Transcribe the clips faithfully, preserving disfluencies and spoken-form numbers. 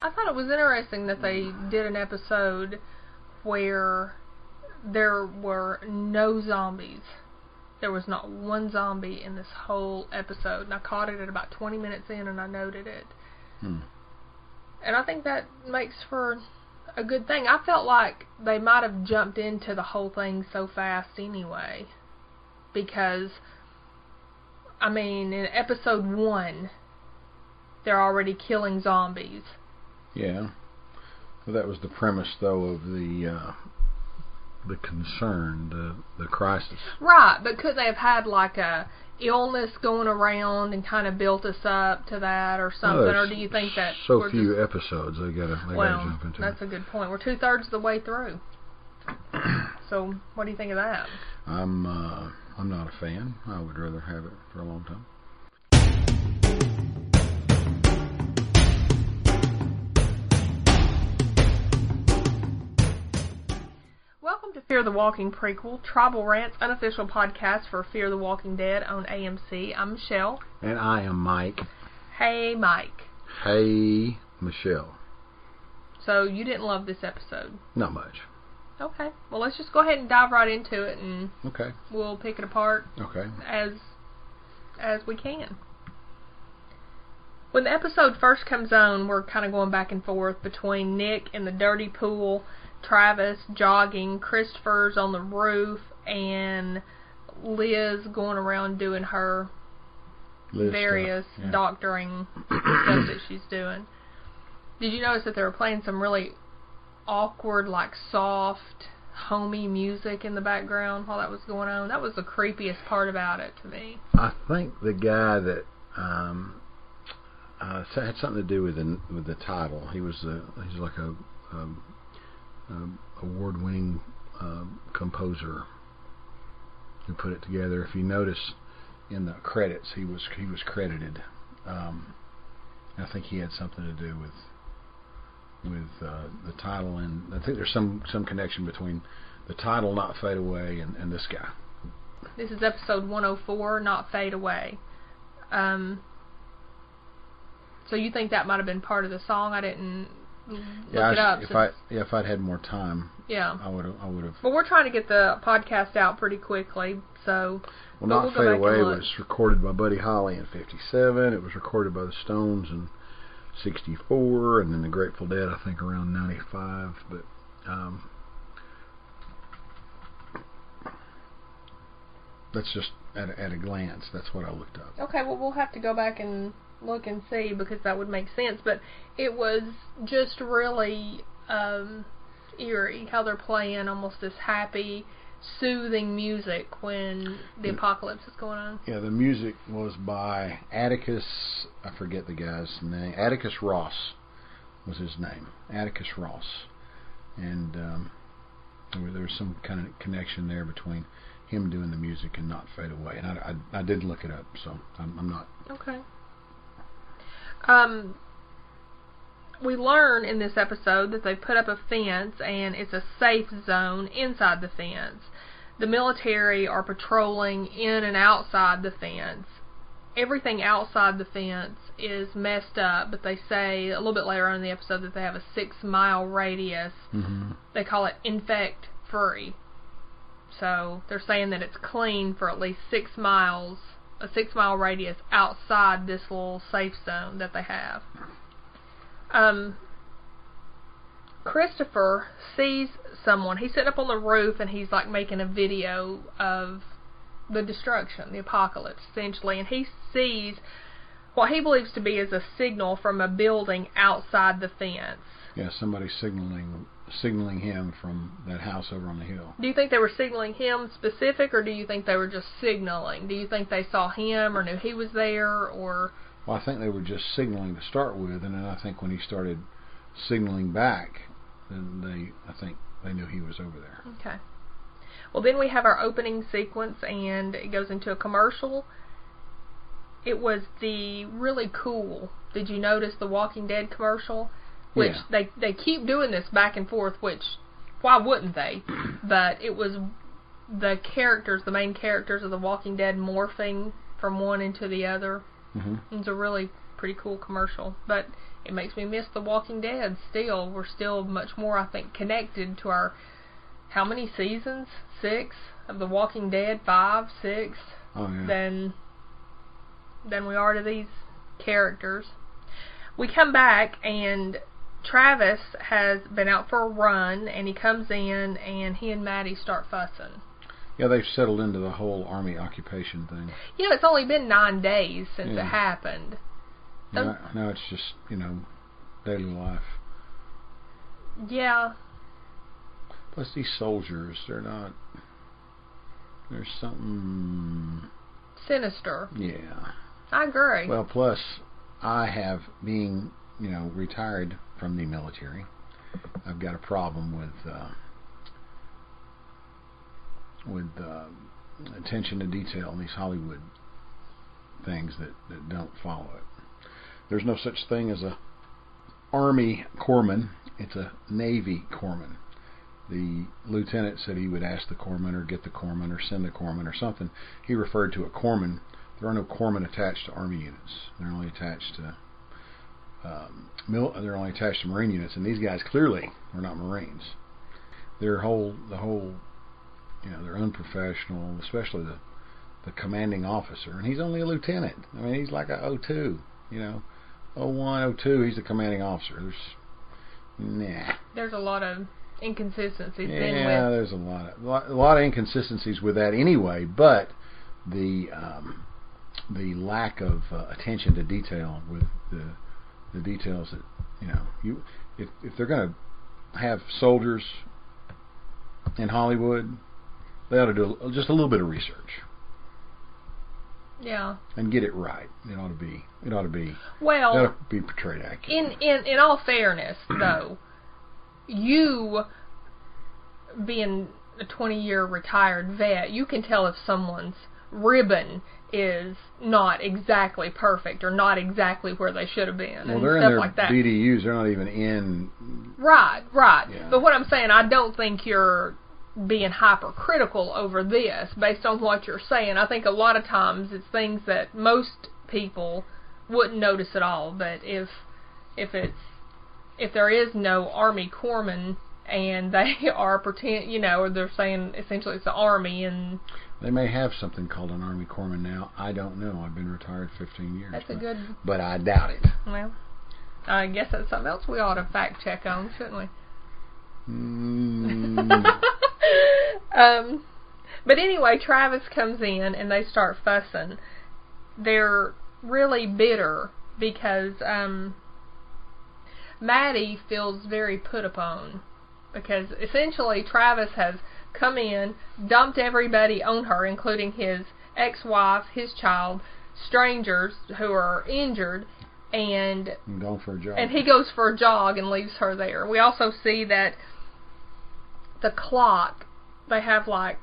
I thought it was interesting that they did an episode where there were no zombies. There was not one zombie in this whole episode. And I caught it at about twenty minutes in and I noted it. Hmm. And I think that makes for a good thing. I felt like they might have jumped into the whole thing so fast anyway. Because, I mean, in episode one, they're already killing zombies. Yeah. Well, that was the premise, though, of the uh, the concern, the the crisis. Right, but could they have had, like, a illness going around and kind of built us up to that or something? Well, or do you think that... So we're few just, episodes they got to well, jump into. Well, that's it. A good point. We're two-thirds of the way through. So, what do you think of that? I'm uh, I'm not a fan. I would rather have it for a long time. Welcome to Fear the Walking prequel, Tribal Rants, unofficial podcast for Fear the Walking Dead on A M C. I'm Michelle. And I am Mike. Hey, Mike. Hey, Michelle. So, you didn't love this episode? Not much. Okay. Well, let's just go ahead and dive right into it, and okay. we'll pick it apart okay. as as we can. When the episode first comes on, we're kind of going back and forth between Nick in the dirty pool, Travis jogging, Christopher's on the roof, and Liz going around doing her Liz various stuff, yeah. doctoring stuff that she's doing. Did you notice that they were playing some really... awkward, like soft, homey music in the background while that was going on? That was the creepiest part about it to me. I think the guy that um, uh, had something to do with the with the title. He was a, he's like a, a, a award-winning uh, composer who put it together. If you notice in the credits, he was he was credited. Um, I think he had something to do with. with uh, the title, and I think there's some, some connection between the title, Not Fade Away, and, and this guy. This is episode one oh four, Not Fade Away. Um, so you think that might have been part of the song? I didn't look yeah, it I, up. If I, yeah, if I'd had more time, yeah. I would have. I would have. But we're trying to get the podcast out pretty quickly, so... Well, Not we'll Fade Away was recorded by Buddy Holly in fifty-seven. It was recorded by the Stones in sixty-four, and then the Grateful Dead, I think, around ninety-five. But um, that's just at a, at a glance. That's what I looked up. Okay, well, we'll have to go back and look and see, because that would make sense. But it was just really um, eerie how they're playing almost this happy, soothing music when the apocalypse is going on. Yeah, the music was by Atticus, I forget the guy's name, Atticus Ross was his name, Atticus Ross. And um, there was some kind of connection there between him doing the music and Not Fade Away. And I, I, I did look it up, so I'm, I'm not... Okay. Um... We learn in this episode that they've put up a fence, and it's a safe zone inside the fence. The military are patrolling in and outside the fence. Everything outside the fence is messed up, but they say a little bit later on in the episode that they have a six-mile radius. Mm-hmm. They call it infect-free. So they're saying that it's clean for at least six miles, a six-mile radius outside this little safe zone that they have. Um, Christopher sees someone. He's sitting up on the roof, and he's like making a video of the destruction, the apocalypse, essentially. And he sees what he believes to be is a signal from a building outside the fence. Yeah, somebody signaling signaling him from that house over on the hill. Do you think they were signaling him specific, or do you think they were just signaling? Do you think they saw him or knew he was there, or... Well, I think they were just signaling to start with, and then I think when he started signaling back, then they, I think they knew he was over there. Okay. Well, then we have our opening sequence, and it goes into a commercial. It was the really cool, did you notice the Walking Dead commercial? Which yeah. they, they keep doing this back and forth, which, why wouldn't they? But it was the characters, the main characters of the Walking Dead morphing from one into the other. Mm-hmm. It was a really pretty cool commercial. But It makes me miss The Walking Dead still. We're still much more, I think, connected to our, how many seasons? Six of The Walking Dead? Five? Six? Oh, yeah. Than, than we are to these characters. We come back, and Travis has been out for a run, and he comes in, and he and Maddie start fussing. Yeah, they've settled into the whole army occupation thing. You know, it's only been nine days since yeah. it happened. So now, now it's just, you know, daily life. Yeah. Plus these soldiers, they're not... There's something... Sinister. Yeah. I agree. Well, plus, I have, being, you know, retired from the military, I've got a problem with... Uh, with uh, attention to detail and these Hollywood things that, that don't follow it. There's no such thing as a Army corpsman. It's a Navy corpsman. The lieutenant said he would ask the corpsman or get the corpsman or send the corpsman or something. He referred to a corpsman. There are no corpsmen attached to Army units. They're only attached to um, mil they're only attached to Marine units, and these guys clearly are not Marines. Their whole the whole You know, they're unprofessional, especially the the commanding officer. And he's only a lieutenant. I mean, he's like a O two, you know. oh one, oh two, he's the commanding officer. There's, nah. There's a lot of inconsistencies. Yeah, in with. there's a lot, of, lot, a lot of inconsistencies with that anyway, but the um, the lack of uh, attention to detail with the the details that, you know, you if, if they're going to have soldiers in Hollywood... They ought to do just a little bit of research. Yeah. And get it right. It ought to be. It ought to be. Well. It ought to be portrayed accurately. In in in all fairness, though, you being a twenty-year retired vet, you can tell if someone's ribbon is not exactly perfect or not exactly where they should have been. Well, and they're stuff in their like that. B D Us. They're not even in. Right. Right. Yeah. But what I'm saying, I don't think you're being hypercritical over this based on what you're saying. I think a lot of times it's things that most people wouldn't notice at all, but if if it's if there is no Army corpsman and they are pretend, you know, or they're saying essentially it's the Army, and they may have something called an Army corpsman now. I don't know. I've been retired fifteen years. That's a but, good. But I doubt it. Well, I guess that's something else we ought to fact check on, shouldn't we? Mm. Um, but anyway, Travis comes in and they start fussing. They're really bitter because um, Maddie feels very put upon, because essentially Travis has come in, dumped everybody on her, including his ex-wife, his child, strangers who are injured, and, and going for a jog. And he goes for a jog and leaves her there. We also see that the clock, they have like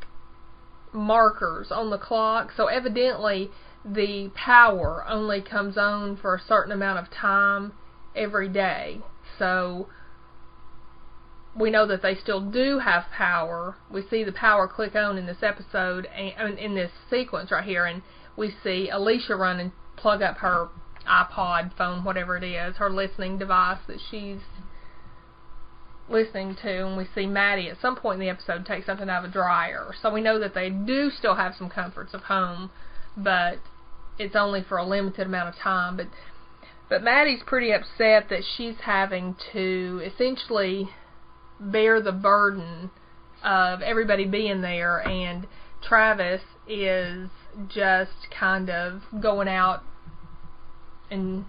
markers on the clock, so evidently the power only comes on for a certain amount of time every day. So we know that they still do have power. We see the power click on in this episode, and in this sequence right here, and we see Alicia run and plug up her iPod, phone, whatever it is, her listening device that she's listening to, and we see Maddie at some point in the episode take something out of a dryer. So we know that they do still have some comforts of home, but it's only for a limited amount of time. But but Maddie's pretty upset that she's having to essentially bear the burden of everybody being there, and Travis is just kind of going out and,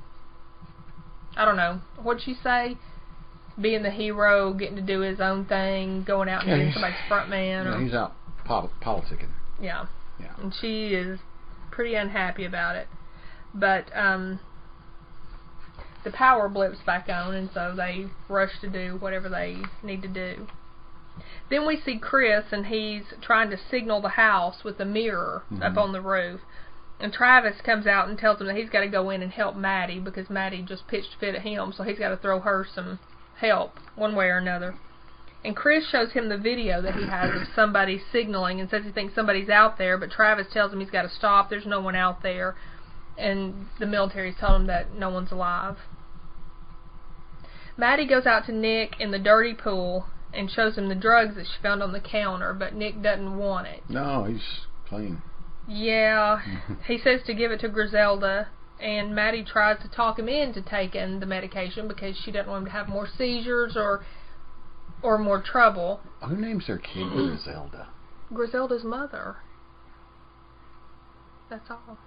I don't know, what'd she say? Being the hero, getting to do his own thing, going out and yeah, being somebody's front man. Yeah, or, he's out pol politicking. Yeah. Yeah. And she is pretty unhappy about it. But um, the power blips back on, and so they rush to do whatever they need to do. Then we see Chris, and he's trying to signal the house with a mirror mm-hmm. up on the roof. And Travis comes out and tells him that he's got to go in and help Maddie, because Maddie just pitched a fit at him, so he's got to throw her some help one way or another. And Chris shows him the video that he has of somebody signaling, and says he thinks somebody's out there, but Travis tells him he's got to stop, there's no one out there, and the military's told him that no one's alive. Maddie goes out to Nick in the dirty pool and shows him the drugs that she found on the counter, but Nick doesn't want it. No, he's clean. Yeah. He says to give it to Griselda, and Maddie tries to talk him into taking the medication because she doesn't want him to have more seizures or or more trouble. Who names their kid Griselda? Griselda's mother. That's all.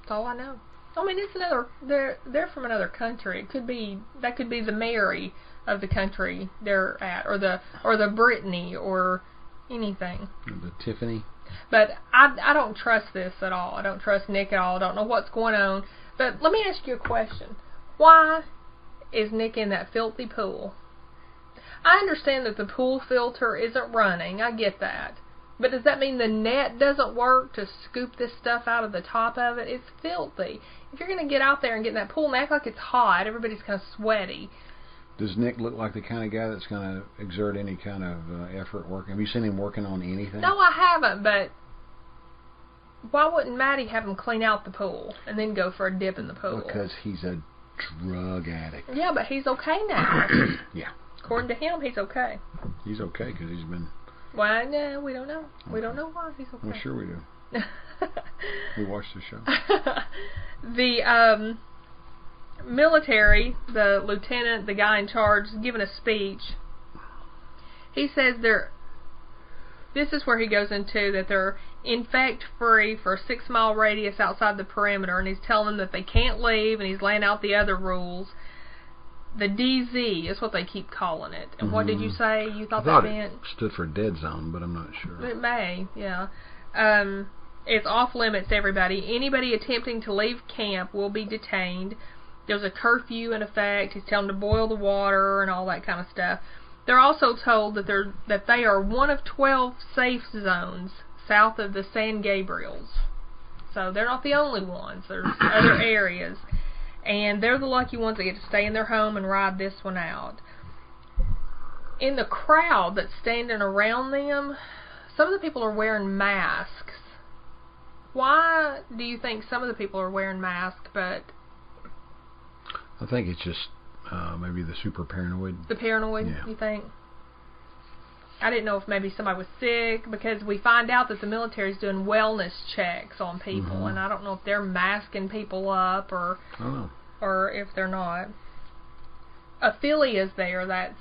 That's all I know. I mean, it's another. They're they're from another country. It could be that could be the Mary of the country they're at, or the or the Brittany, or anything. The Tiffany. But I I don't trust this at all. I don't trust Nick at all. I don't know what's going on. But let me ask you a question. Why is Nick in that filthy pool? I understand that the pool filter isn't running. I get that. But does that mean the net doesn't work to scoop this stuff out of the top of it? It's filthy. If you're going to get out there and get in that pool and act like it's hot, everybody's kind of sweaty. Does Nick look like the kind of guy that's going to exert any kind of uh, effort work? Have you seen him working on anything? No, I haven't, but why wouldn't Maddie have him clean out the pool and then go for a dip in the pool? Because he's a drug addict. Yeah, but he's okay now. Yeah. According to him, he's okay. He's okay because he's been... Well, no, we don't know. Okay. We don't know why he's okay. Well, sure we do. We watch the show. The um, military, the lieutenant, the guy in charge, giving a speech. He says they're... This is where he goes into that they're infect-free for a six-mile radius outside the perimeter, and he's telling them that they can't leave, and he's laying out the other rules. The D Z is what they keep calling it. And mm-hmm. What did you say you thought, thought that meant? It stood for dead zone, but I'm not sure. It may, yeah. Um, it's off limits to everybody. Anybody attempting to leave camp will be detained. There's a curfew in effect. He's telling them to boil the water and all that kind of stuff. They're also told that they're that they are one of twelve safe zones south of the San Gabriels. So they're not the only ones. There's other areas. And they're the lucky ones that get to stay in their home and ride this one out. In the crowd that's standing around them, some of the people are wearing masks. Why do you think some of the people are wearing masks, but... I think it's just uh, maybe the super paranoid. The paranoid, yeah. You think? I didn't know if maybe somebody was sick, because we find out that the military's doing wellness checks on people, mm-hmm. and I don't know if they're masking people up or oh. or if they're not. Ophelia's there, that's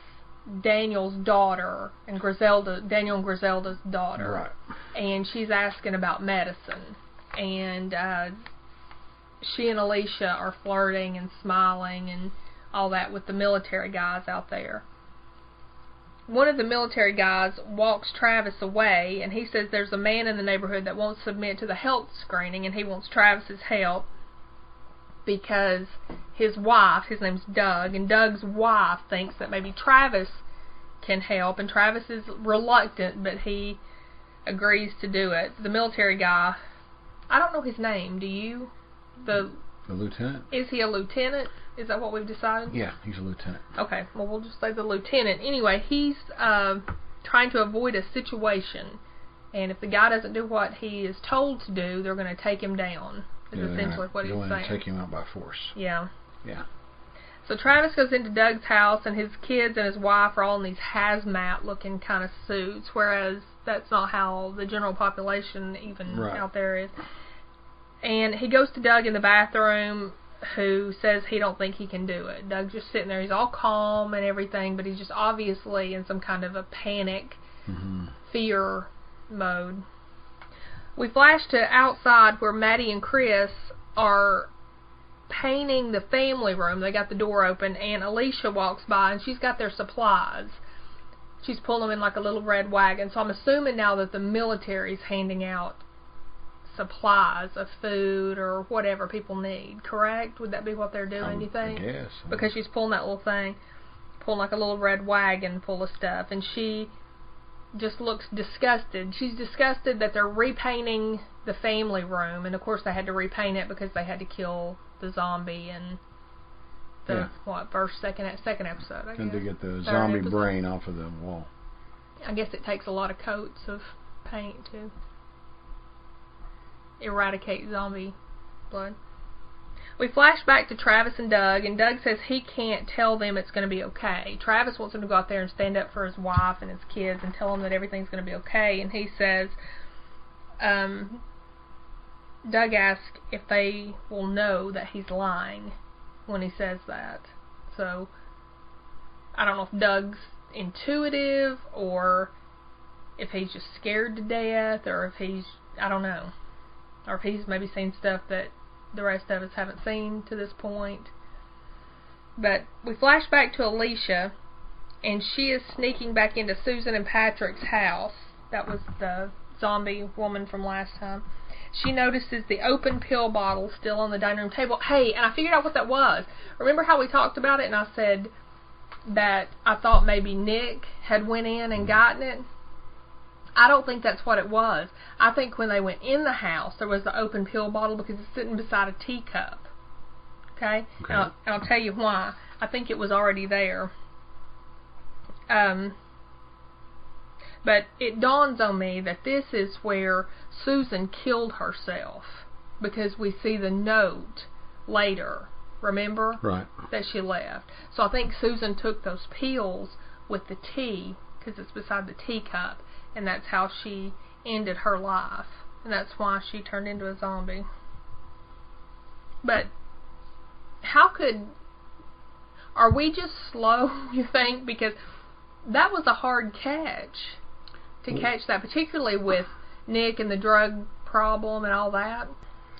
Daniel's daughter, and Griselda, Daniel and Griselda's daughter, right. And she's asking about medicine, and uh, she and Alicia are flirting and smiling and all that with the military guys out there. One of the military guys walks Travis away, and he says there's a man in the neighborhood that won't submit to the health screening, and he wants Travis's help because his wife, his name's Doug, and Doug's wife thinks that maybe Travis can help, and Travis is reluctant, but he agrees to do it. The military guy, I don't know his name, do you? The, the lieutenant? Is he a lieutenant? Is that what we've decided? Yeah, he's a lieutenant. Okay, well, we'll just say the lieutenant. Anyway, he's uh, trying to avoid a situation, and if the guy doesn't do what he is told to do, they're going to take him down, is yeah, essentially gonna, what he's saying. They're going to take him out by force. Yeah. Yeah. So Travis goes into Doug's house, and his kids and his wife are all in these hazmat-looking kind of suits, whereas that's not how the general population even right. out there is. And he goes to Doug in the bathroom, who says he don't think he can do it. Doug's just sitting there. He's all calm and everything, but he's just obviously in some kind of a panic, mm-hmm. fear mode. We flash to outside where Maddie and Chris are painting the family room. They got the door open, and Alicia walks by, and she's got their supplies. She's pulling them in like a little red wagon, so I'm assuming now that the military's handing out supplies of food or whatever people need, correct? Would that be what they're doing, do you think? Yes. Because she's pulling that little thing, pulling like a little red wagon full of stuff, and she just looks disgusted. She's disgusted that they're repainting the family room, and of course they had to repaint it because they had to kill the zombie in the, yeah. what, first, second, second episode, I and guess. And to get the zombie episode. brain off of the wall. I guess it takes a lot of coats of paint, too. Eradicate zombie blood. We flash back to Travis and Doug, and Doug says he can't tell them it's going to be okay. Travis wants him to go out there and stand up for his wife and his kids and tell them that everything's going to be okay, and he says, um, Doug asks if they will know that he's lying when he says that. So, I don't know if Doug's intuitive, or if he's just scared to death, or if he's, I don't know, or if he's maybe seen stuff that the rest of us haven't seen to this point. But we flash back to Alicia, and she is sneaking back into Susan and Patrick's house. That was the zombie woman from last time. She notices the open pill bottle still on the dining room table. Hey, and I figured out what that was. Remember how we talked about it, and I said that I thought maybe Nick had went in and gotten it? I don't think that's what it was. I think when they went in the house, there was the open pill bottle because it's sitting beside a teacup. Okay? okay. And, I'll, and I'll tell you why. I think it was already there. Um, but it dawns on me that this is where Susan killed herself, because we see the note later, remember? Right. That she left. So I think Susan took those pills with the tea because it's beside the teacup. And that's how she ended her life. And that's why she turned into a zombie. But how could... Are we just slow, you think? Because that was a hard catch. To catch that. Particularly with Nick and the drug problem and all that.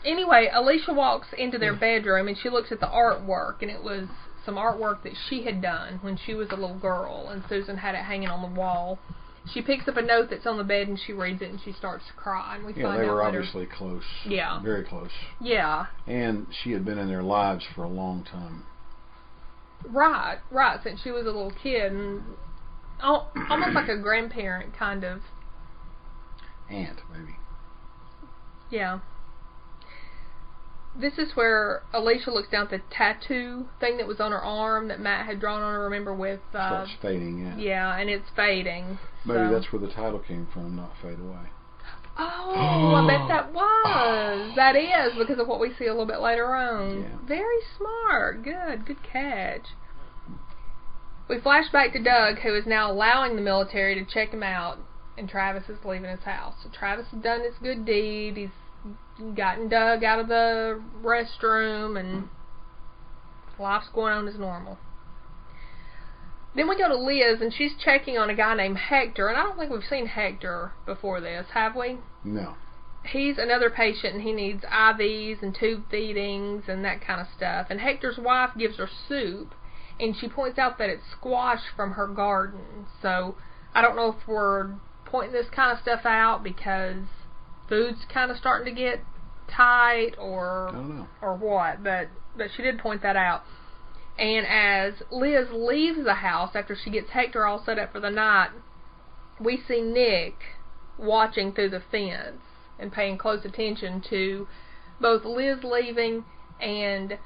Anyway, Alicia walks into their bedroom and she looks at the artwork. And it was some artwork that she had done when she was a little girl. And Susan had it hanging on the wall. She picks up a note that's on the bed and she reads it and she starts to cry. And we yeah, find they out were later. Obviously close. Yeah. Very close. Yeah. And she had been in their lives for a long time. Right, right, since she was a little kid. And almost like a grandparent, kind of. Aunt, maybe. Yeah. This is where Alicia looks down at the tattoo thing that was on her arm that Matt had drawn on her, remember, with... Uh, Starts fading, yeah. Yeah, and it's fading. Maybe so. That's where the title came from, Not Fade Away. Oh, I bet that was. That is, because of what we see a little bit later on. Yeah. Very smart. Good, good catch. We flash back to Doug, who is now allowing the military to check him out, and Travis is leaving his house. So Travis has done his good deed. He's gotten Doug out of the restroom, and life's going on as normal. Then we go to Liz, and she's checking on a guy named Hector, and I don't think we've seen Hector before this, have we? No. He's another patient, and he needs I Vs and tube feedings and that kind of stuff, and Hector's wife gives her soup, and she points out that it's squash from her garden, so I don't know if we're pointing this kind of stuff out because food's kind of starting to get tight, or I don't know. or what, but but she did point that out. And as Liz leaves the house after she gets Hector all set up for the night, we see Nick watching through the fence and paying close attention to both Liz leaving and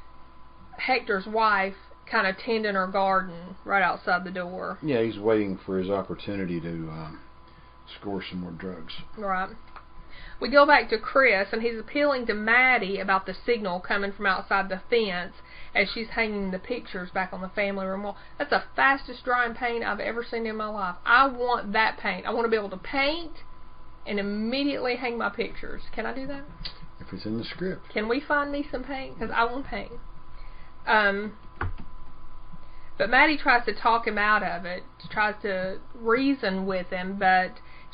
Hector's wife kind of tending her garden right outside the door. Yeah, he's waiting for his opportunity to um, score some more drugs. Right. We go back to Chris, and he's appealing to Maddie about the signal coming from outside the fence as she's hanging the pictures back on the family room wall. That's the fastest drying paint I've ever seen in my life. I want that paint. I want to be able to paint and immediately hang my pictures. Can I do that? If it's in the script. Can we find me some paint? Because I want paint. Um, but Maddie tries to talk him out of it, tries to reason with him, but...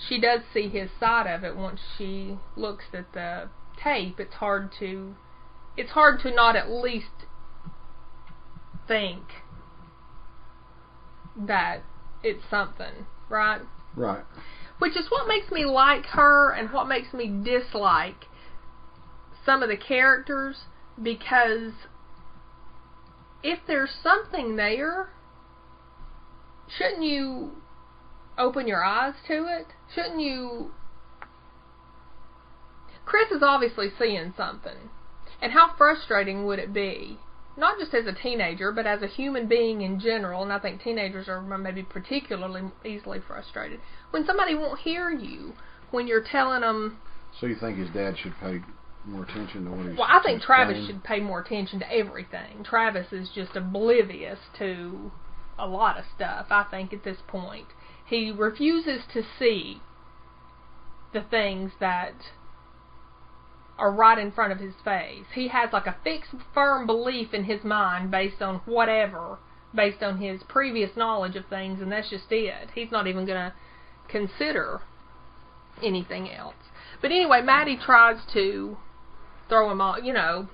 she does see his side of it once she looks at the tape. It's hard to, it's hard to not at least think that it's something, right? Right. Which is what makes me like her and what makes me dislike some of the characters, because if there's something there, shouldn't you open your eyes to it? Shouldn't you... Chris is obviously seeing something. And how frustrating would it be? Not just as a teenager, but as a human being in general, and I think teenagers are maybe particularly easily frustrated, when somebody won't hear you, when you're telling them... So you think his dad should pay more attention to what he's Well, I think Travis playing. should pay more attention to everything. Travis is just oblivious to a lot of stuff, I think, at this point. He refuses to see the things that are right in front of his face. He has like a fixed, firm belief in his mind based on whatever, based on his previous knowledge of things, and that's just it. He's not even going to consider anything else. But anyway, Maddie tries to throw him off, you know,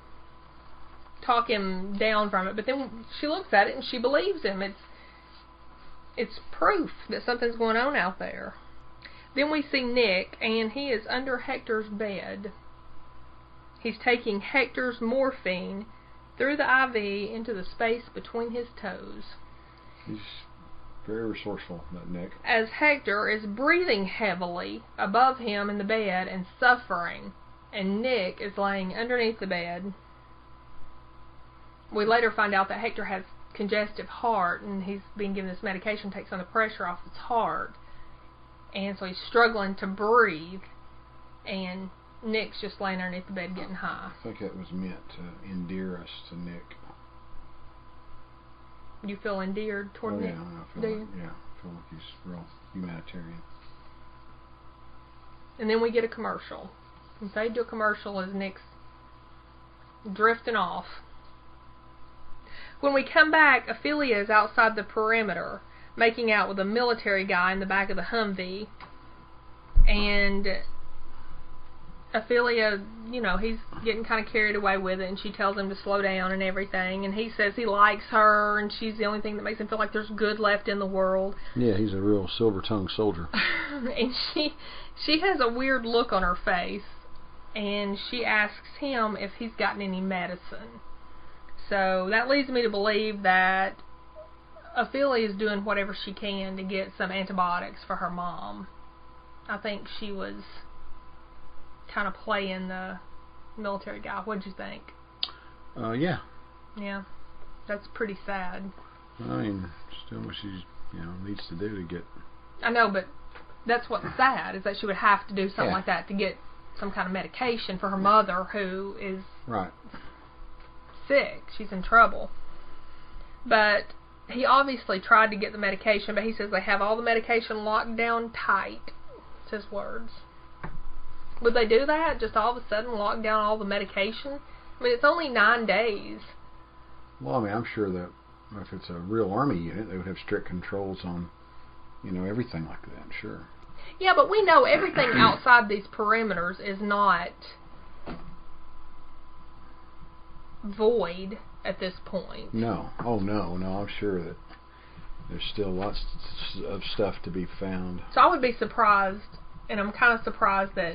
talk him down from it, but then she looks at it and she believes him. It's it's proof that something's going on out there. Then we see Nick, and he is under Hector's bed. He's taking Hector's morphine through the I V into the space between his toes. He's very resourceful, that Nick. As Hector is breathing heavily above him in the bed and suffering, and Nick is laying underneath the bed. We later find out that Hector has congestive heart, and he's been given this medication, takes on the pressure off his heart, and so he's struggling to breathe, and Nick's just laying underneath the bed getting high. I think that was meant to endear us to Nick. You feel endeared toward oh, Nick? Yeah, I feel Do like, you? Yeah, I feel like he's real humanitarian. And then we get a commercial. And they do a commercial as Nick's drifting off. When we come back, Ophelia is outside the perimeter, making out with a military guy in the back of the Humvee. And Ophelia, you know, he's getting kind of carried away with it, and she tells him to slow down and everything, and he says he likes her, and she's the only thing that makes him feel like there's good left in the world. Yeah, he's a real silver-tongued soldier. And she she has a weird look on her face, and she asks him if he's gotten any medicine. So that leads me to believe that Ophelia is doing whatever she can to get some antibiotics for her mom. I think she was kind of playing the military guy. What'd you think? Uh, yeah. Yeah. That's pretty sad. I mean, she's doing what she, you know, needs to do to get... I know, but that's what's sad, is that she would have to do something yeah. like that to get some kind of medication for her yeah. mother, who is right. sick. She's in trouble. But he obviously tried to get the medication, but he says they have all the medication locked down tight. It's his words. Would they do that? Just all of a sudden lock down all the medication? I mean, it's only nine days. Well, I mean, I'm sure that if it's a real army unit, they would have strict controls on, you know, everything like that, sure. Yeah, but we know everything outside these perimeters is not void at this point. No. Oh, no, no, I'm sure that there's still lots of stuff to be found. So I would be surprised, and I'm kind of surprised that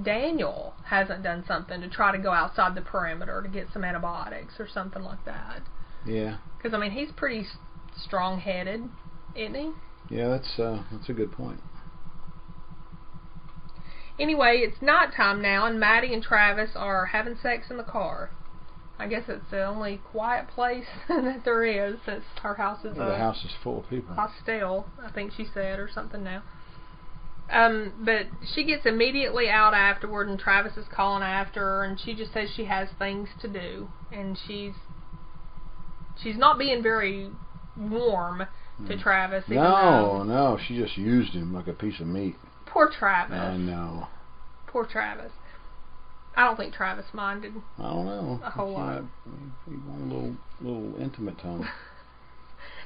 Daniel hasn't done something to try to go outside the perimeter to get some antibiotics or something like that. Yeah. Because, I mean, he's pretty strong-headed, isn't he? Yeah, that's uh, that's a good point. Anyway, it's nighttime now, and Maddie and Travis are having sex in the car. I guess it's the only quiet place that there is, since her house is well, the house is full of people. Hostel, I think she said, or something now. Um, but she gets immediately out afterward, and Travis is calling after her, and she just says she has things to do, and she's she's not being very warm to Travis. Even no, though, no, she just used him like a piece of meat. Poor Travis. I know. Poor Travis. I don't think Travis minded. I don't know. A whole he lot. He wanted a little, little intimate time.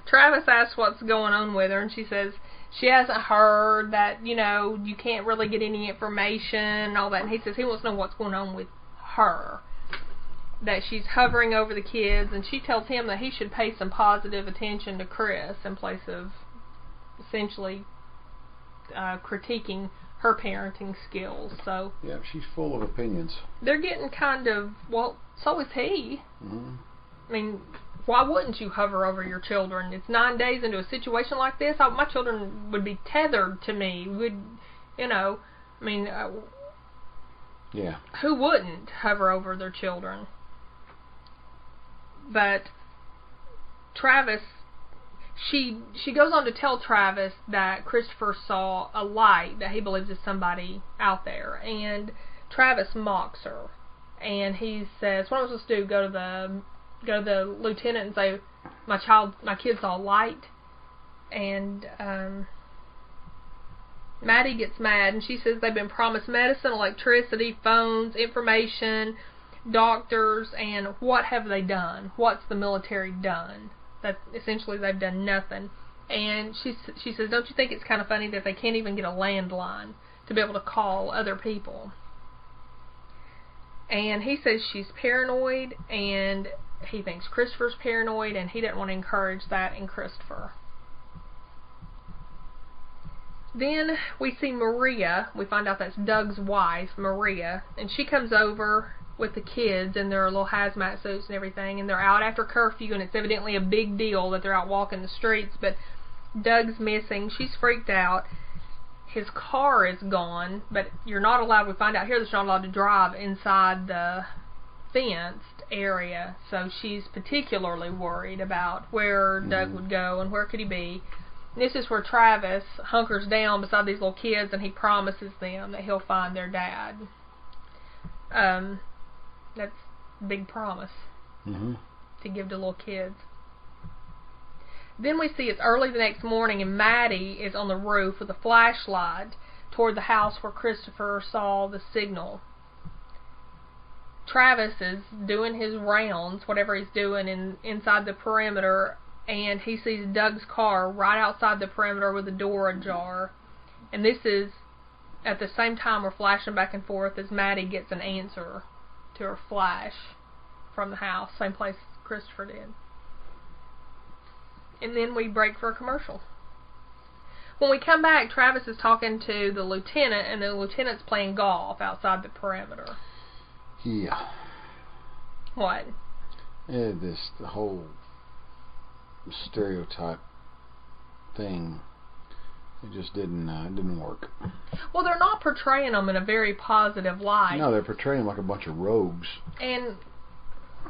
Travis asks what's going on with her, and she says she hasn't heard that, you know, you can't really get any information and all that. And he says he wants to know what's going on with her, that she's hovering over the kids, and she tells him that he should pay some positive attention to Chris in place of essentially uh, critiquing her parenting skills. So yeah, she's full of opinions. They're getting kind of, well, so is he. Mm-hmm. I mean, why wouldn't you hover over your children? It's nine days into a situation like this. I, my children would be tethered to me. Would, you know, I mean, uh, yeah. Who wouldn't hover over their children? But Travis, she she goes on to tell Travis that Christopher saw a light that he believes is somebody out there, and Travis mocks her. and he says, "What am I supposed to do? Go to the go to the lieutenant and say my child, my kid's all light?" And um, Maddie gets mad, and she says they've been promised medicine, electricity, phones, information, doctors, and what have they done? What's the military done? That essentially they've done nothing. And she she says, "Don't you think it's kind of funny that they can't even get a landline to be able to call other people?" And he says she's paranoid, and he thinks Christopher's paranoid, and he didn't want to encourage that in Christopher. Then we see Maria. We find out that's Doug's wife, Maria, and she comes over with the kids in their little hazmat suits and everything, and they're out after curfew, and it's evidently a big deal that they're out walking the streets, but Doug's missing. She's freaked out. His car is gone, but you're not allowed, we find out here that you're not allowed to drive inside the fenced area, so she's particularly worried about where Doug would go and where could he be. And this is where Travis hunkers down beside these little kids, and he promises them that he'll find their dad. Um... That's a big promise mm-hmm. to give to little kids. Then we see it's early the next morning, and Maddie is on the roof with a flashlight toward the house where Christopher saw the signal. Travis is doing his rounds, whatever he's doing in, inside the perimeter, and he sees Doug's car right outside the perimeter with the door ajar. And this is at the same time we're flashing back and forth as Maddie gets an answer to her flash from the house, same place Christopher did. And then we break for a commercial. When we come back, Travis is talking to the lieutenant, and the lieutenant's playing golf outside the perimeter. Yeah. What? Yeah, this the whole stereotype thing. It just didn't uh, it didn't work. Well, they're not portraying them in a very positive light. No, they're portraying them like a bunch of rogues. And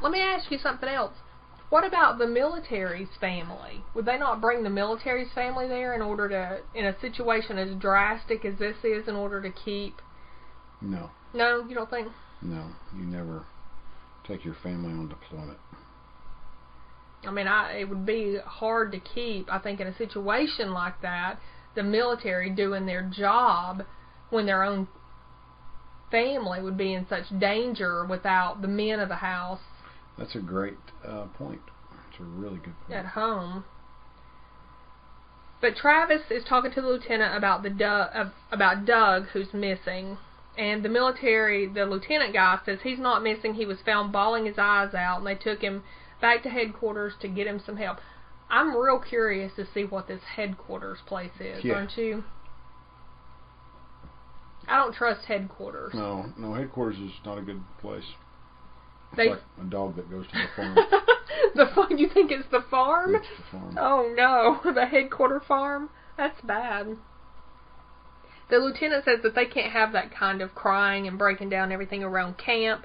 let me ask you something else. What about the military's family? Would they not bring the military's family there in order to, in a situation as drastic as this is, in order to keep? No. No, you don't think? No, you never take your family on deployment. I mean, I, it would be hard to keep, I think, in a situation like that, the military doing their job when their own family would be in such danger without the men of the house. That's a great uh, point. It's a really good point. At home. But Travis is talking to the lieutenant about the Doug, uh, about Doug who's missing, and the military, the lieutenant guy says he's not missing. He was found bawling his eyes out, and they took him back to headquarters to get him some help. I'm real curious to see what this headquarters place is, yeah. Aren't you? I don't trust headquarters. No, no, headquarters is not a good place. It's they, like a dog that goes to the farm. The farm? You think it's the farm? It's the farm. Oh, no. The headquarter farm? That's bad. The lieutenant says that they can't have that kind of crying and breaking down everything around camp.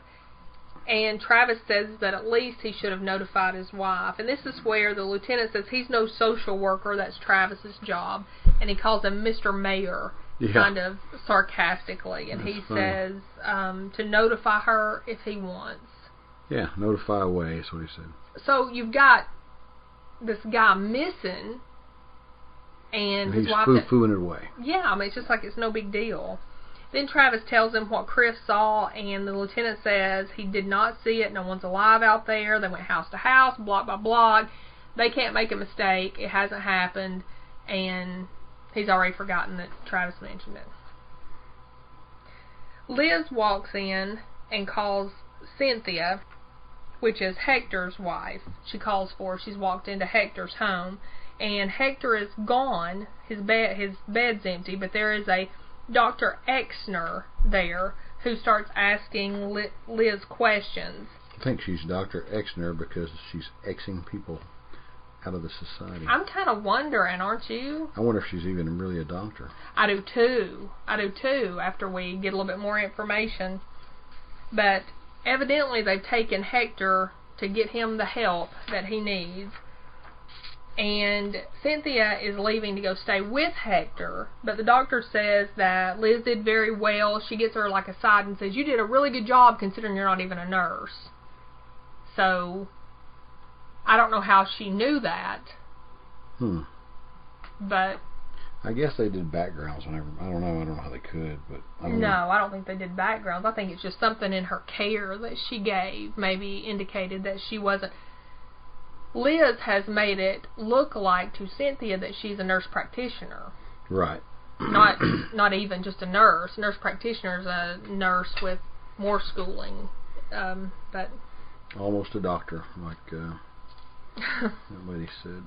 And Travis says that at least he should have notified his wife. And this is where the lieutenant says he's no social worker. That's Travis's job. And he calls him Mister Mayor, yeah. Kind of sarcastically. And that's he funny. says um, to notify her if he wants. Yeah, notify away is what he said. So you've got this guy missing. And, and his he's wife foo-fooing it away. Yeah, I mean, it's just like it's no big deal. Then Travis tells him what Chris saw, and the lieutenant says he did not see it, no one's alive out there, they went house to house, block by block, they can't make a mistake, it hasn't happened, and he's already forgotten that Travis mentioned it. Liz walks in and calls Cynthia, which is Hector's wife, she calls for her. She's walked into Hector's home, and Hector is gone, his bed, his bed's empty, but there is a Doctor Exner there, who starts asking Liz questions. I think she's Doctor Exner because she's Xing people out of the society. I'm kind of wondering, aren't you? I wonder if she's even really a doctor. I do too. I do too, after we get a little bit more information. But evidently they've taken Hector to get him the help that he needs. and Cynthia is leaving to go stay with Hector, but the doctor says that Liz did very well. She gets her like aside and says, you did a really good job considering you're not even a nurse. So, I don't know how she knew that. Hmm. But I guess they did backgrounds whenever. I don't know. I don't know how they could, but I don't no, know. I don't think they did backgrounds. I think it's just something in her care that she gave maybe indicated that she wasn't. Liz has made it look like to Cynthia that she's a nurse practitioner. Right. Not not even just a nurse. Nurse practitioner is a nurse with more schooling, um, but almost a doctor, like uh, that lady said.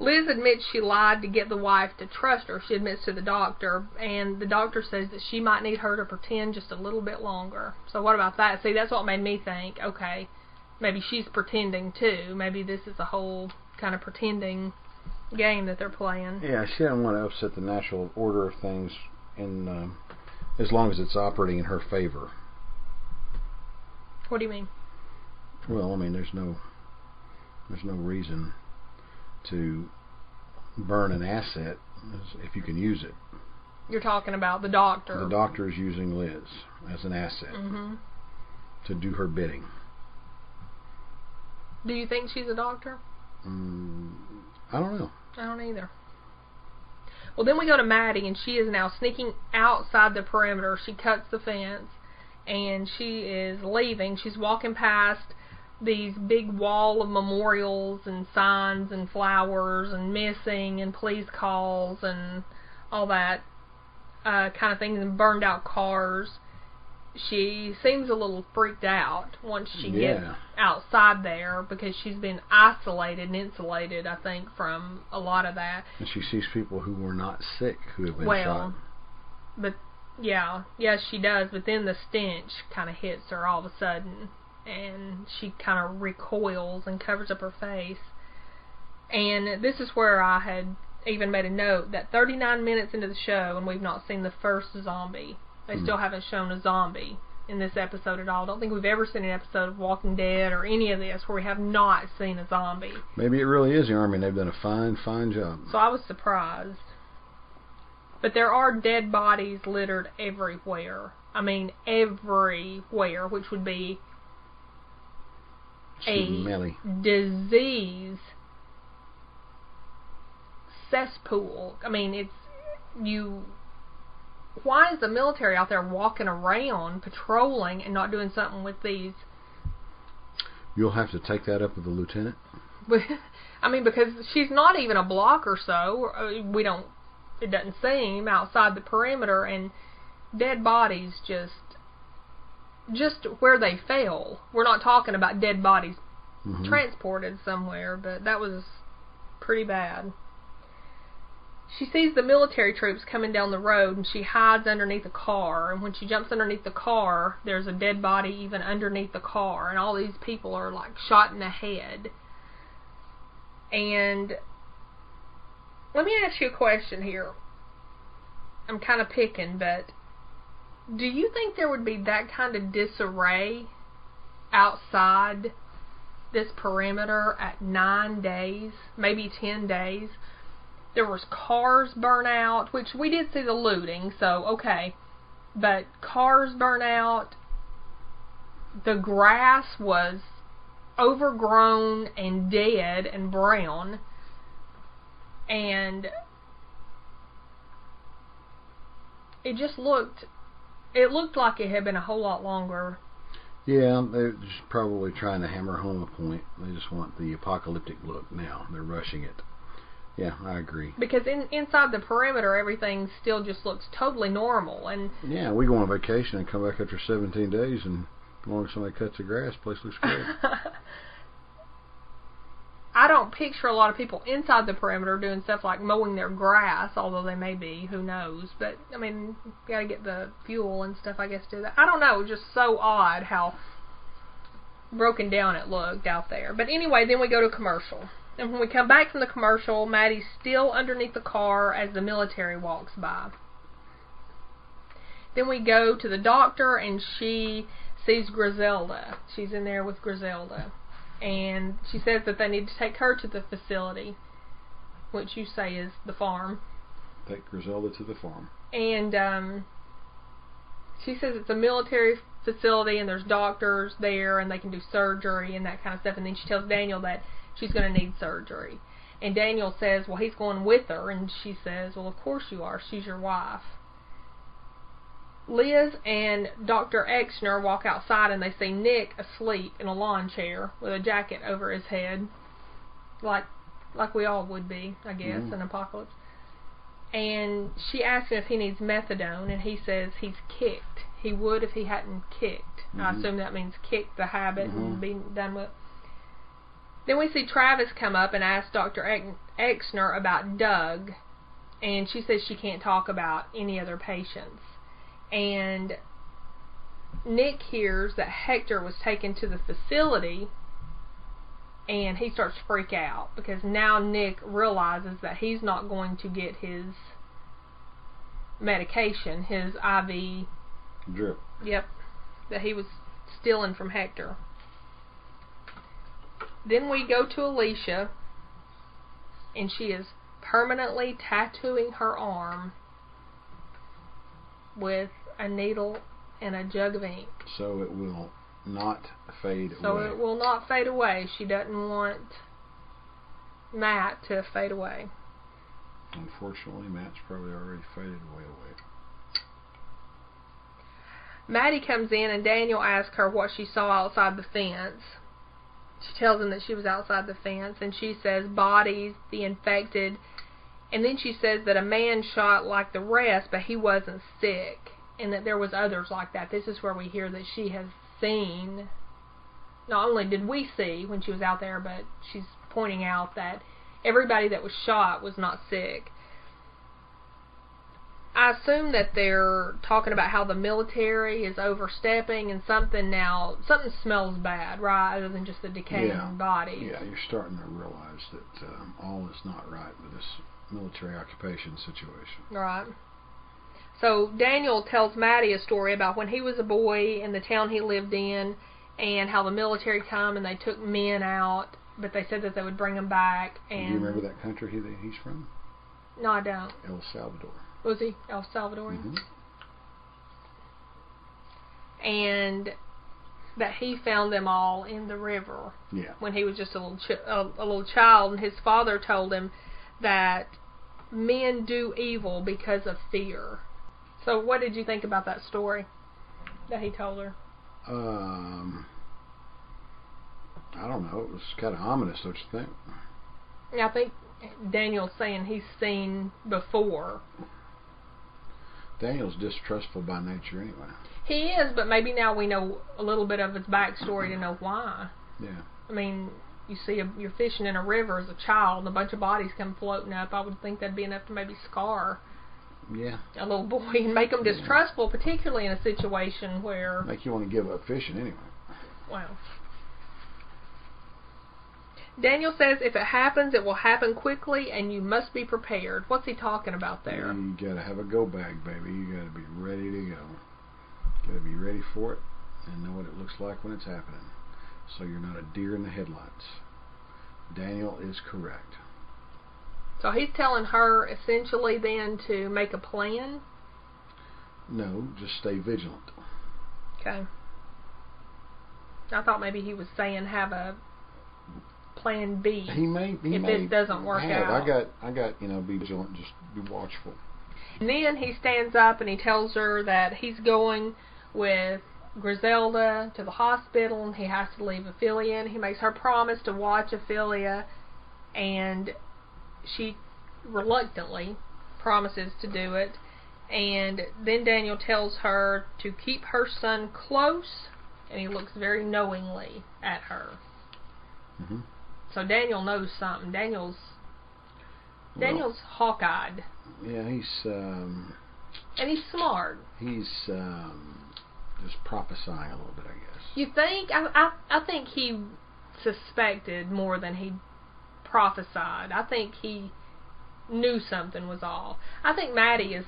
Liz admits she lied to get the wife to trust her. She admits to the doctor, and the doctor says that she might need her to pretend just a little bit longer. So what about that? See, that's what made me think, okay, maybe she's pretending too. Maybe this is a whole kind of pretending game that they're playing. Yeah, she didn't want to upset the natural order of things in, um, as long as it's operating in her favor. What do you mean? Well, I mean, there's no, there's no reason to burn an asset if you can use it. You're talking about the doctor. The doctor is using Liz as an asset mm-hmm. to do her bidding. Do you think she's a doctor? Mm, I don't know. I don't either. Well, then we go to Maddie, and she is now sneaking outside the perimeter. She cuts the fence, and she is leaving. She's walking past these big wall of memorials and signs and flowers and missing and police calls and all that uh, kind of things and burned out cars. She seems a little freaked out once she yeah. gets outside there because she's been isolated and insulated, I think, from a lot of that. And she sees people who were not sick who have been well, shot. But, yeah, yes, she does, but then the stench kind of hits her all of a sudden. And she kind of recoils and covers up her face. And this is where I had even made a note that thirty-nine minutes into the show and we've not seen the first zombie. They mm. still haven't shown a zombie in this episode at all. I don't think we've ever seen an episode of Walking Dead or any of this where we have not seen a zombie. Maybe it really is the Army and they've done a fine, fine job. So I was surprised. But there are dead bodies littered everywhere. I mean, everywhere, which would be a Smelly. disease cesspool. I mean, it's you. Why is the military out there walking around, patrolling, and not doing something with these? You'll have to take that up with the lieutenant. I mean, because she's not even a block or so. We don't. It doesn't seem outside the perimeter, and dead bodies just. Just where they fell. We're not talking about dead bodies mm-hmm. transported somewhere, but that was pretty bad. She sees the military troops coming down the road, and she hides underneath a car. And when she jumps underneath the car, there's a dead body even underneath the car. And all these people are, like, shot in the head. And let me ask you a question here. I'm kind of picking, but do you think there would be that kind of disarray outside this perimeter at nine days, maybe ten days? There was cars burn out, which we did see the looting, so okay. But cars burn out, the grass was overgrown and dead and brown, and it just looked... It looked like it had been a whole lot longer. Yeah, they're just probably trying to hammer home a point. They just want the apocalyptic look now. They're rushing it. Yeah, I agree. Because in, inside the perimeter, everything still just looks totally normal. And yeah, we go on vacation and come back after seventeen days, and as long as somebody cuts the grass, place looks great. I don't picture a lot of people inside the perimeter doing stuff like mowing their grass, although they may be, who knows. But, I mean, you got to get the fuel and stuff, I guess, to do that. I don't know, it was just so odd how broken down it looked out there. But anyway, then we go to commercial. And when we come back from the commercial, Maddie's still underneath the car as the military walks by. Then we go to the doctor, and she sees Griselda. She's in there with Griselda. and she says that they need to take her to the facility, which you say is the farm. Take Griselda to the farm. And um, she says it's a military facility and there's doctors there and they can do surgery and that kind of stuff. And then she tells Daniel that she's going to need surgery. And Daniel says, well, he's going with her. And she says, well, of course you are. She's your wife. Liz and Doctor Exner walk outside and they see Nick asleep in a lawn chair with a jacket over his head. Like like we all would be, I guess, mm. in an apocalypse. And she asks him if he needs methadone, and he says he's kicked. He would if he hadn't kicked. Mm-hmm. I assume that means kick the habit mm-hmm. and be done with it. Then we see Travis come up and ask Doctor Exner about Doug, and she says she can't talk about any other patients. And Nick hears that Hector was taken to the facility, and he starts to freak out because now Nick realizes that he's not going to get his medication, his I V drip. Yep, that he was stealing from Hector. Then we go to Alicia, and she is permanently tattooing her arm with a needle and a jug of ink. So it will not fade so away. So it will not fade away. She doesn't want Matt to fade away. Unfortunately, Matt's probably already faded way away. Maddie comes in, and Daniel asks her what she saw outside the fence. She tells him that she was outside the fence, and she says bodies, the infected, and then she says that a man shot like the rest, but he wasn't sick, and that there was others like that. This is where we hear that she has seen, not only did we see when she was out there, but she's pointing out that everybody that was shot was not sick. I assume that they're talking about how the military is overstepping and something now, something smells bad, right, other than just the decaying yeah. body. Yeah, you're starting to realize that um, all is not right with this military occupation situation. Right. So Daniel tells Maddie a story about when he was a boy in the town he lived in and how the military come and they took men out, but they said that they would bring them back. And do you remember that country he, that he's from? No, I don't. El Salvador. Was he El Salvadorian? Mm-hmm. And that he found them all in the river. Yeah. When he was just a little ch a, a little child, and his father told him that men do evil because of fear. So, what did you think about that story that he told her? Um, I don't know. It was kind of ominous, don't you think? Yeah, I think Daniel's saying he's seen before. Daniel's distrustful by nature anyway. He is, but maybe now we know a little bit of his backstory to know why. Yeah. I mean, you see, a, you're fishing in a river as a child, and a bunch of bodies come floating up. I would think that'd be enough to maybe scar yeah. a little boy and make him distrustful, yeah. particularly in a situation where... Make you want to give up fishing anyway. Well. Daniel says if it happens, it will happen quickly, and you must be prepared. What's he talking about there? You got to have a go bag, baby. You got to be ready to go. Got to be ready for it and know what it looks like when it's happening, so you're not a deer in the headlights. Daniel is correct. So he's telling her essentially then to make a plan? No, just stay vigilant. Okay. I thought maybe he was saying have a Plan B. He may. He if may this doesn't work have. out, I got. I got. You know, be vigilant. Just be watchful. And then he stands up and he tells her that he's going with Griselda to the hospital, and he has to leave Ophelia. And he makes her promise to watch Ophelia, and she reluctantly promises to do it. And then Daniel tells her to keep her son close, and he looks very knowingly at her. Mm-hmm. So Daniel knows something. Daniel's Daniel's well, hawk-eyed. Yeah, he's um, and he's smart. He's um, just prophesying a little bit, I guess. You think? I, I I think he suspected more than he prophesied. I think he knew something was off. I think Maddie is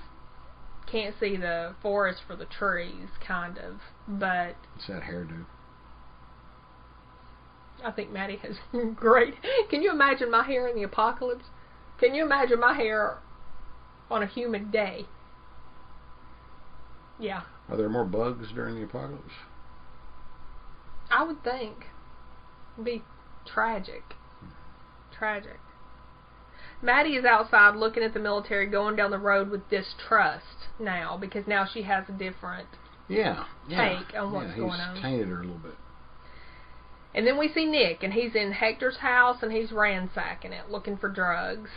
can't see the forest for the trees, kind of. But it's that hairdo. I think Maddie has great. Can you imagine my hair in the apocalypse? Can you imagine my hair on a humid day? Yeah. Are there more bugs during the apocalypse? I would think. It'd be tragic. Hmm. Tragic. Maddie is outside looking at the military going down the road with distrust now, because now she has a different yeah, yeah, take on what's yeah, going on. He's tainted her a little bit. And then we see Nick, and he's in Hector's house, and he's ransacking it, looking for drugs.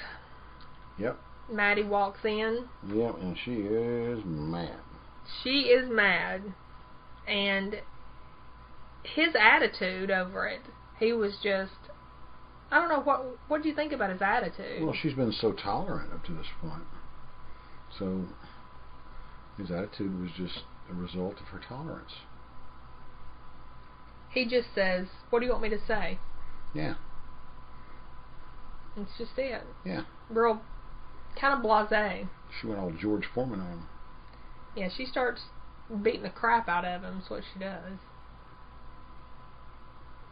Yep. Maddie walks in. Yep, and she is mad. She is mad. And his attitude over it, he was just, I don't know, what what do you think about his attitude? Well, she's been so tolerant up to this point. So his attitude was just a result of her tolerance. He just says, what do you want me to say? Yeah. It's just it. Yeah. Real, kind of blasé. She went all George Foreman on him. Yeah, she starts beating the crap out of him, is what she does.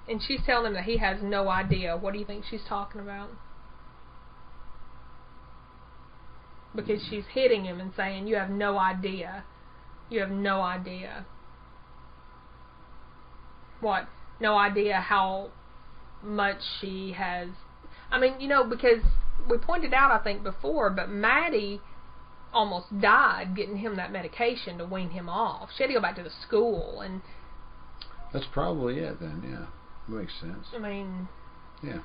And she's telling him that he has no idea. What do you think she's talking about? Because she's hitting him and saying, you have no idea. You have no idea. What? No idea how much she has... I mean, you know, because we pointed out, I think, before, but Maddie almost died getting him that medication to wean him off. She had to go back to the school, and... That's probably it, then, yeah. Makes sense. I mean... Yeah.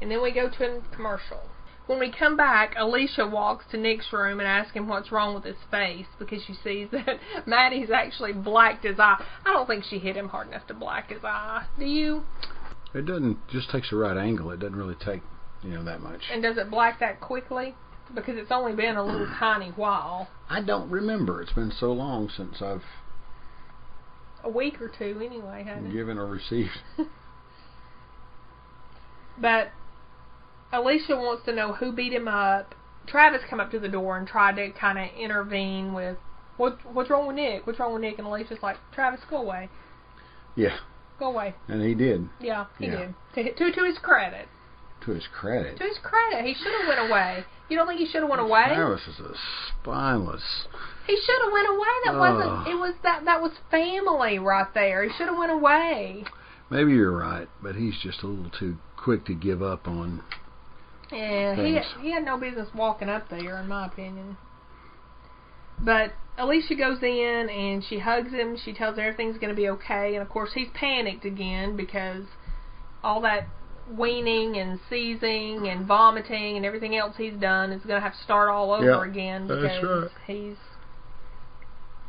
And then we go to a commercial. When we come back, Alicia walks to Nick's room and asks him what's wrong with his face, because she sees that Maddie's actually blacked his eye. I don't think she hit him hard enough to black his eye. Do you? It doesn't, just takes the right angle. It doesn't really take, you know, that much. And does it black that quickly? Because it's only been a little tiny while. I don't remember. It's been so long since I've... A week or two, anyway, hasn't it? Given or received. But... Alicia wants to know who beat him up. Travis come up to the door and tried to kind of intervene with, what, what's wrong with Nick? What's wrong with Nick? And Alicia's like, Travis, go away. Yeah. Go away. And he did. Yeah, he yeah. did. To, to his credit. To his credit. To his credit. He should have went away. You don't think he should have went away? Travis is a spineless... He should have went away. That uh, wasn't... It was that, that was family right there. He should have went away. Maybe you're right, but he's just a little too quick to give up on... Yeah, things. he he had no business walking up there, in my opinion. But Alicia goes in, and she hugs him. She tells him everything's going to be okay. And, of course, he's panicked again because all that weaning and seizing and vomiting and everything else he's done is going to have to start all over yep, again because right. he's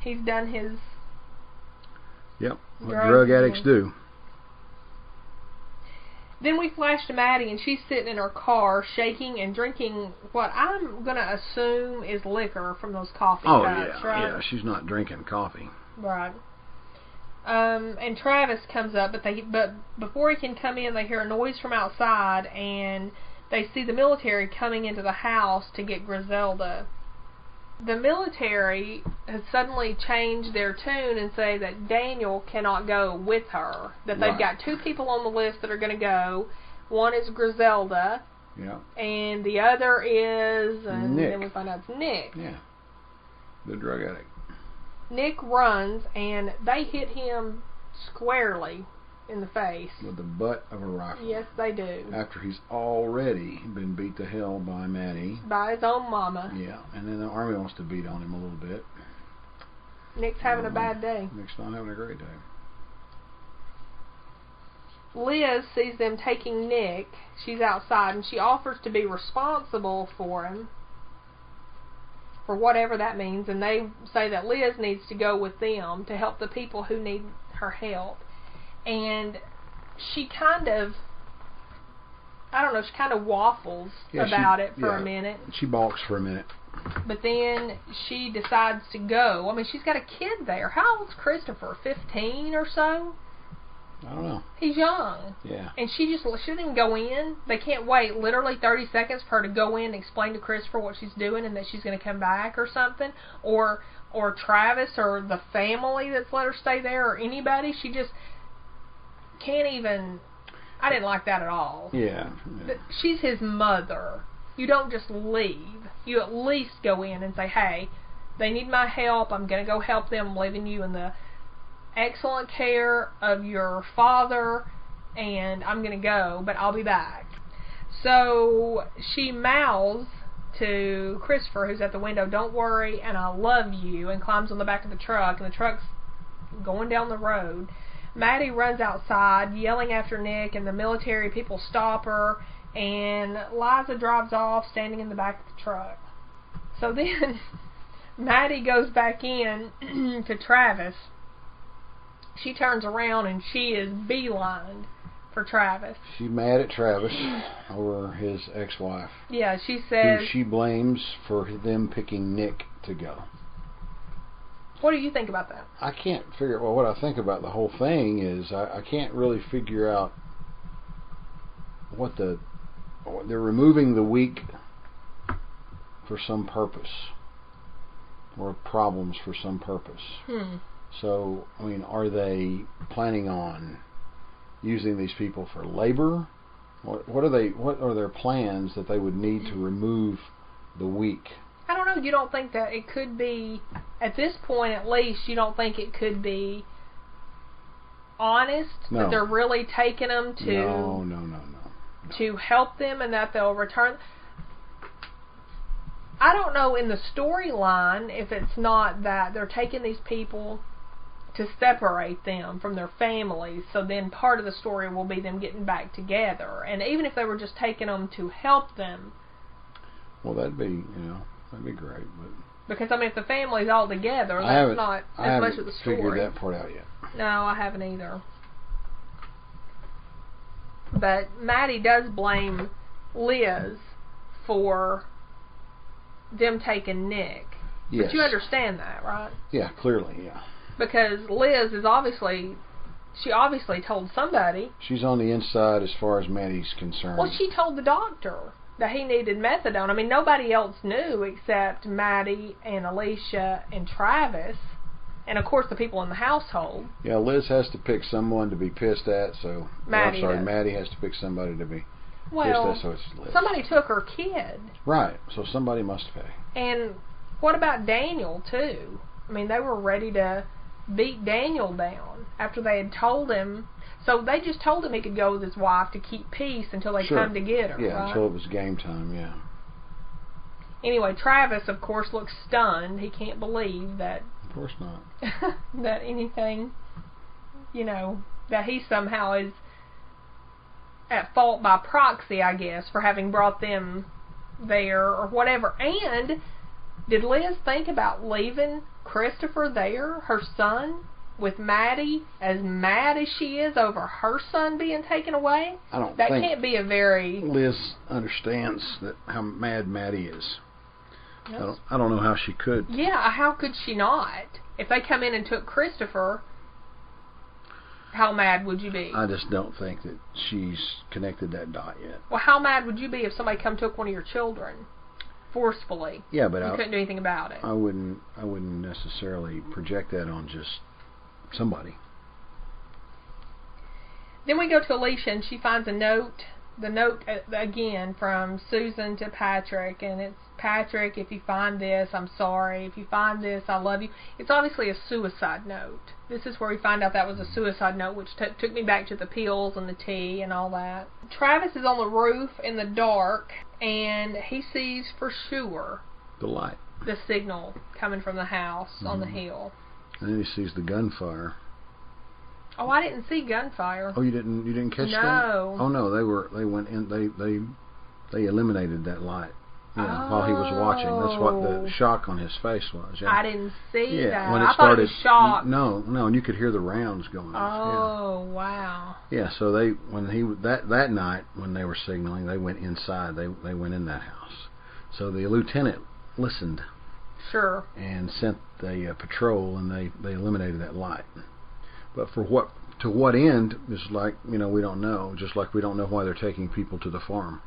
he's done his Yep, what drug addicts and, do. Then we flash to Maddie, and she's sitting in her car, shaking and drinking what I'm going to assume is liquor from those coffee oh, cups, yeah, right? Oh, yeah, she's not drinking coffee. Right. Um, and Travis comes up, but they but before he can come in, they hear a noise from outside, and they see the military coming into the house to get Griselda. The military has suddenly changed their tune and say that Daniel cannot go with her. That they've right. got two people on the list that are going to go. One is Griselda. Yeah. And the other is... And Nick. Then we find out it's Nick. Yeah. The drug addict. Nick runs, and they hit him squarely in the face. With the butt of a rifle. Yes, they do. After he's already been beat to hell by Maddie. By his own mama. Yeah, and then the army wants to beat on him a little bit. Nick's having um, a bad day. Nick's not having a great day. Liz sees them taking Nick. She's outside, and she offers to be responsible for him. For whatever that means. And they say that Liz needs to go with them to help the people who need her help. And she kind of, I don't know, she kind of waffles yeah, about she, it for yeah, a minute. She balks for a minute. But then she decides to go. I mean, she's got a kid there. How old's Christopher? fifteen or so? I don't know. He's young. Yeah. And she just, she didn't go in. They can't wait literally thirty seconds for her to go in and explain to Christopher what she's doing and that she's going to come back or something. Or, or Travis or the family that's let her stay there or anybody. She just... can't even... I didn't like that at all. Yeah. yeah. She's his mother. You don't just leave. You at least go in and say, hey, they need my help. I'm going to go help them. I'm leaving you in the excellent care of your father, and I'm going to go, but I'll be back. So she mouths to Christopher, who's at the window, don't worry, and I love you, and climbs on the back of the truck, and the truck's going down the road. Maddie runs outside, yelling after Nick, and the military people stop her, and Liza drives off, standing in the back of the truck. So then, Maddie goes back in to Travis. She turns around, and she is beelined for Travis. She's mad at Travis over his ex-wife. Yeah, she says... Who she blames for them picking Nick to go. What do you think about that? I can't figure... Well, what I think about the whole thing is I, I can't really figure out what the... They're removing the weak for some purpose. Or problems for some purpose. Hmm. So, I mean, are they planning on using these people for labor? What, what are they? What are their plans that they would need to remove the weak? I don't know. You don't think that it could be, at this point at least, you don't think it could be honest? No. That they're really taking them to... No, no, no, no. no. To help them and that they'll return... I don't know in the storyline if it's not that they're taking these people... to separate them from their families, so then part of the story will be them getting back together. And even if they were just taking them to help them, well, that'd be you know that'd be great. But because I mean, if the family's all together, that's not as much of the story. I haven't figured that part out yet. No, I haven't either. But Maddie does blame Liz for them taking Nick. Yes. But you understand that, right? Yeah, clearly, yeah. Because Liz is obviously, she obviously told somebody. She's on the inside as far as Maddie's concerned. Well, she told the doctor that he needed methadone. I mean, nobody else knew except Maddie and Alicia and Travis. And, of course, the people in the household. Yeah, Liz has to pick someone to be pissed at, so... Maddie I'm sorry, does. Maddie has to pick somebody to be well, pissed at, so it's Liz. Somebody took her kid. Right, so somebody must pay. And what about Daniel, too? I mean, they were ready to... beat Daniel down after they had told him. So they just told him he could go with his wife to keep peace until they sure. come to get her. Yeah, right? Until it was game time, yeah. Anyway, Travis, of course, looks stunned. He can't believe that... Of course not. that anything, you know, that he somehow is at fault by proxy, I guess, for having brought them there or whatever. And... did Liz think about leaving Christopher there, her son, with Maddie, as mad as she is over her son being taken away? I don't that think can't be a very... Liz understands that how mad Maddie is. Yes. I, don't, I don't know how she could. Yeah, how could she not? If they come in and took Christopher, how mad would you be? I just don't think that she's connected that dot yet. Well, how mad would you be if somebody come took one of your children? Forcefully. Yeah, but you I couldn't do anything about it. I wouldn't I wouldn't necessarily project that on just somebody. Then we go to Alicia and she finds a note, the note again from Susan to Patrick, and it's, Patrick, if you find this, I'm sorry. If you find this, I love you. It's obviously a suicide note. This is where we find out that was a suicide note, which t- took me back to the pills and the tea and all that. Travis is on the roof in the dark, and he sees for sure the light, the signal coming from the house mm-hmm. on the hill. And then he sees the gunfire. Oh, I didn't see gunfire. Oh, you didn't? You didn't catch no. that? No. Oh no, they were. They went in. They they they eliminated that light. Yeah, oh. While he was watching. That's what the shock on his face was. Yeah. I didn't see yeah. that. When it I started, thought it was shock. No, no, and you could hear the rounds going off. Oh, yeah. wow. Yeah, so they when he that that night when they were signaling, they went inside. They they went in that house. So the lieutenant listened. Sure. And sent the uh, patrol, and they they eliminated that light. But for what to what end is like, you know, we don't know, just like we don't know why they're taking people to the farm.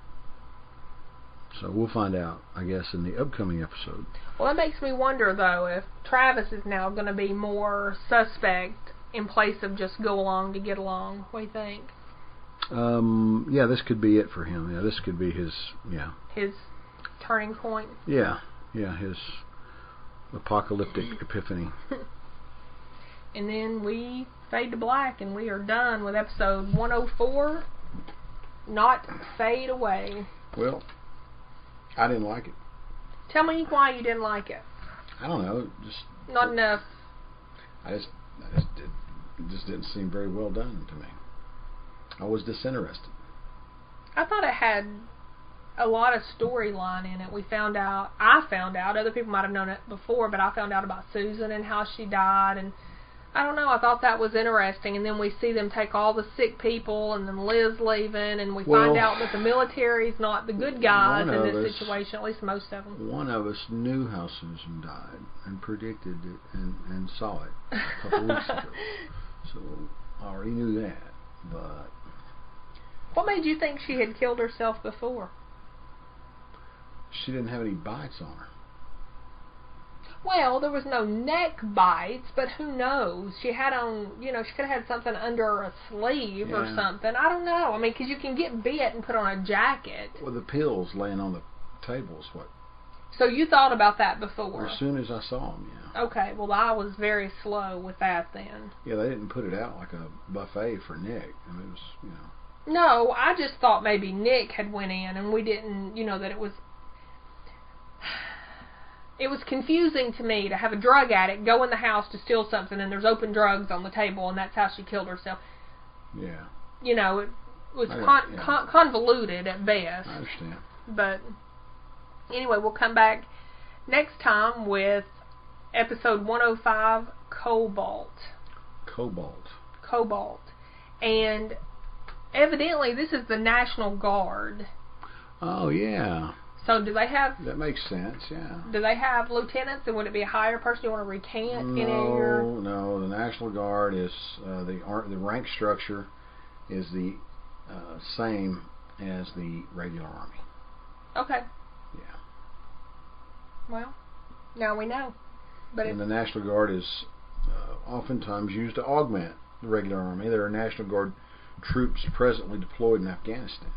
So we'll find out, I guess, in the upcoming episode. Well, that makes me wonder, though, if Travis is now going to be more suspect in place of just go along to get along. What do you think? Um, yeah, this could be it for him. Yeah, this could be his, yeah. His turning point? Yeah, yeah, his apocalyptic epiphany. And then we fade to black, and we are done with episode one oh four, Not Fade Away. Well, I didn't like it. Tell me why you didn't like it. I don't know. Just Not it, enough. I just, I just, it, it just didn't seem very well done to me. I was disinterested. I thought it had a lot of storyline in it. We found out, I found out, other people might have known it before, but I found out about Susan and how she died, and I don't know, I thought that was interesting. And then we see them take all the sick people, and then Liz leaving, and we well, find out that the military's not the good guys in this us, situation, at least most of them. One of us knew how Susan died, and predicted it, and, and saw it a couple weeks ago. So, I already knew that, but... What made you think she had killed herself before? She didn't have any bites on her. Well, there was no neck bites, but who knows? She had on, you know, she could have had something under a sleeve yeah. or something. I don't know. I mean, because you can get bit and put on a jacket. Well, the pills laying on the table is what... So you thought about that before? As soon as I saw them, yeah. Okay, well, I was very slow with that then. Yeah, they didn't put it out like a buffet for Nick. I mean, it was, you know... No, I just thought maybe Nick had went in and we didn't, you know, that it was... It was confusing to me to have a drug addict go in the house to steal something and there's open drugs on the table and that's how she killed herself. Yeah. You know, it was con yeah. con convoluted at best. I understand. But anyway, we'll come back next time with episode one oh five, Cobalt. Cobalt. Cobalt. And evidently this is the National Guard. Oh, yeah. So do they have... That makes sense, yeah. Do they have lieutenants, and would it be a higher person you want to recant no, in your... No, no. The National Guard is... Uh, the, the rank structure is the uh, same as the regular Army. Okay. Yeah. Well, now we know. But and the National Guard is uh, oftentimes used to augment the regular Army. There are National Guard troops presently deployed in Afghanistan.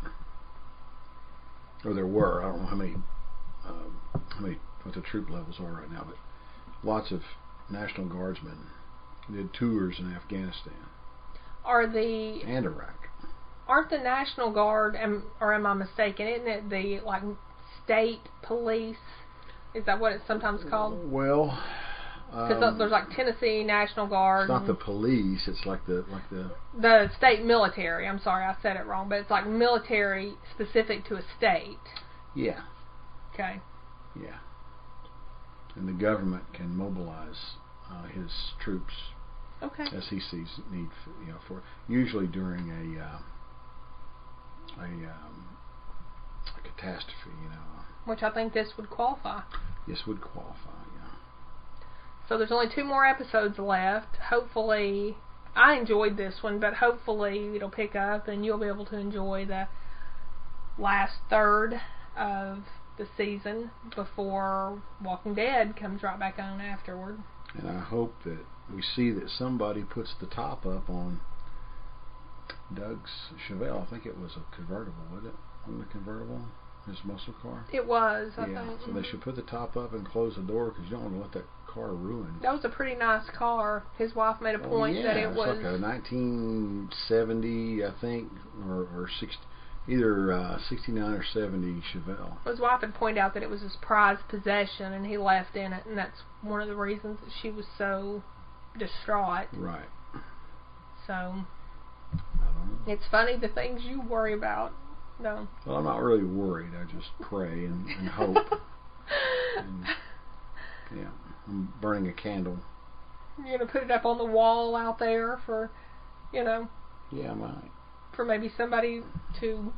Or there were. I don't know how many, um, how many, what the troop levels are right now, but lots of National Guardsmen did tours in Afghanistan. Are the and Iraq? Aren't the National Guard? Am, or am I mistaken? Isn't it the like state police? Is that what it's sometimes called? Well, because um, there's like Tennessee National Guard. It's not the police. It's like the like the the state military. I'm sorry, I said it wrong, but it's like military specific to a state. Yeah. Okay. Yeah. And the government can mobilize uh, his troops. Okay. As he sees need, for, you know, for usually during a uh, a, um, a catastrophe, you know. Which I think this would qualify. This would qualify. So there's only two more episodes left. Hopefully, I enjoyed this one, but hopefully it'll pick up and you'll be able to enjoy the last third of the season before Walking Dead comes right back on afterward. And I hope that we see that somebody puts the top up on Doug's Chevelle. I think it was a convertible, wasn't it? On the convertible? His muscle car? It was, I yeah, think. So they should put the top up and close the door because you don't want to let that car ruined. That was a pretty nice car. His wife made a point oh, yeah. that it was... like a nineteen seventy, I think, or, or sixty, either uh, sixty-nine or seventy Chevelle. His wife had pointed out that it was his prized possession, and he left in it, and that's one of the reasons that she was so distraught. Right. So, I don't know. It's funny, the things you worry about, though. Well, I'm not really worried. I just pray and, and hope. And, yeah. I'm burning a candle. You're going to put it up on the wall out there for, you know... Yeah, I might. For maybe somebody to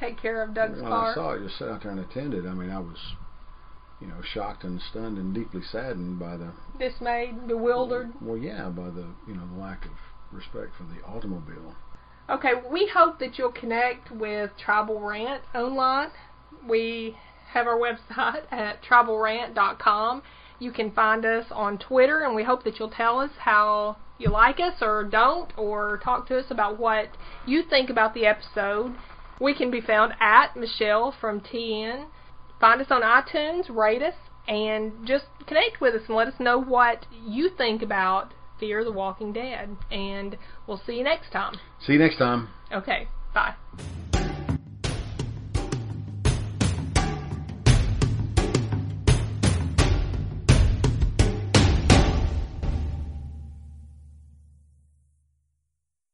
take care of Doug's when car. I saw it just sit out there and attend it. I mean, I was, you know, shocked and stunned and deeply saddened by the... Dismayed, bewildered. Well, well yeah, by the, you know, the lack of respect for the automobile. Okay, we hope that you'll connect with Tribal Rant online. We... have our website at Tribal Rant dot com. You can find us on Twitter, and we hope that you'll tell us how you like us or don't, or talk to us about what you think about the episode. We can be found at Michelle from T N. Find us on iTunes, rate us, and just connect with us and let us know what you think about Fear the Walking Dead. And we'll see you next time. See you next time. Okay, bye.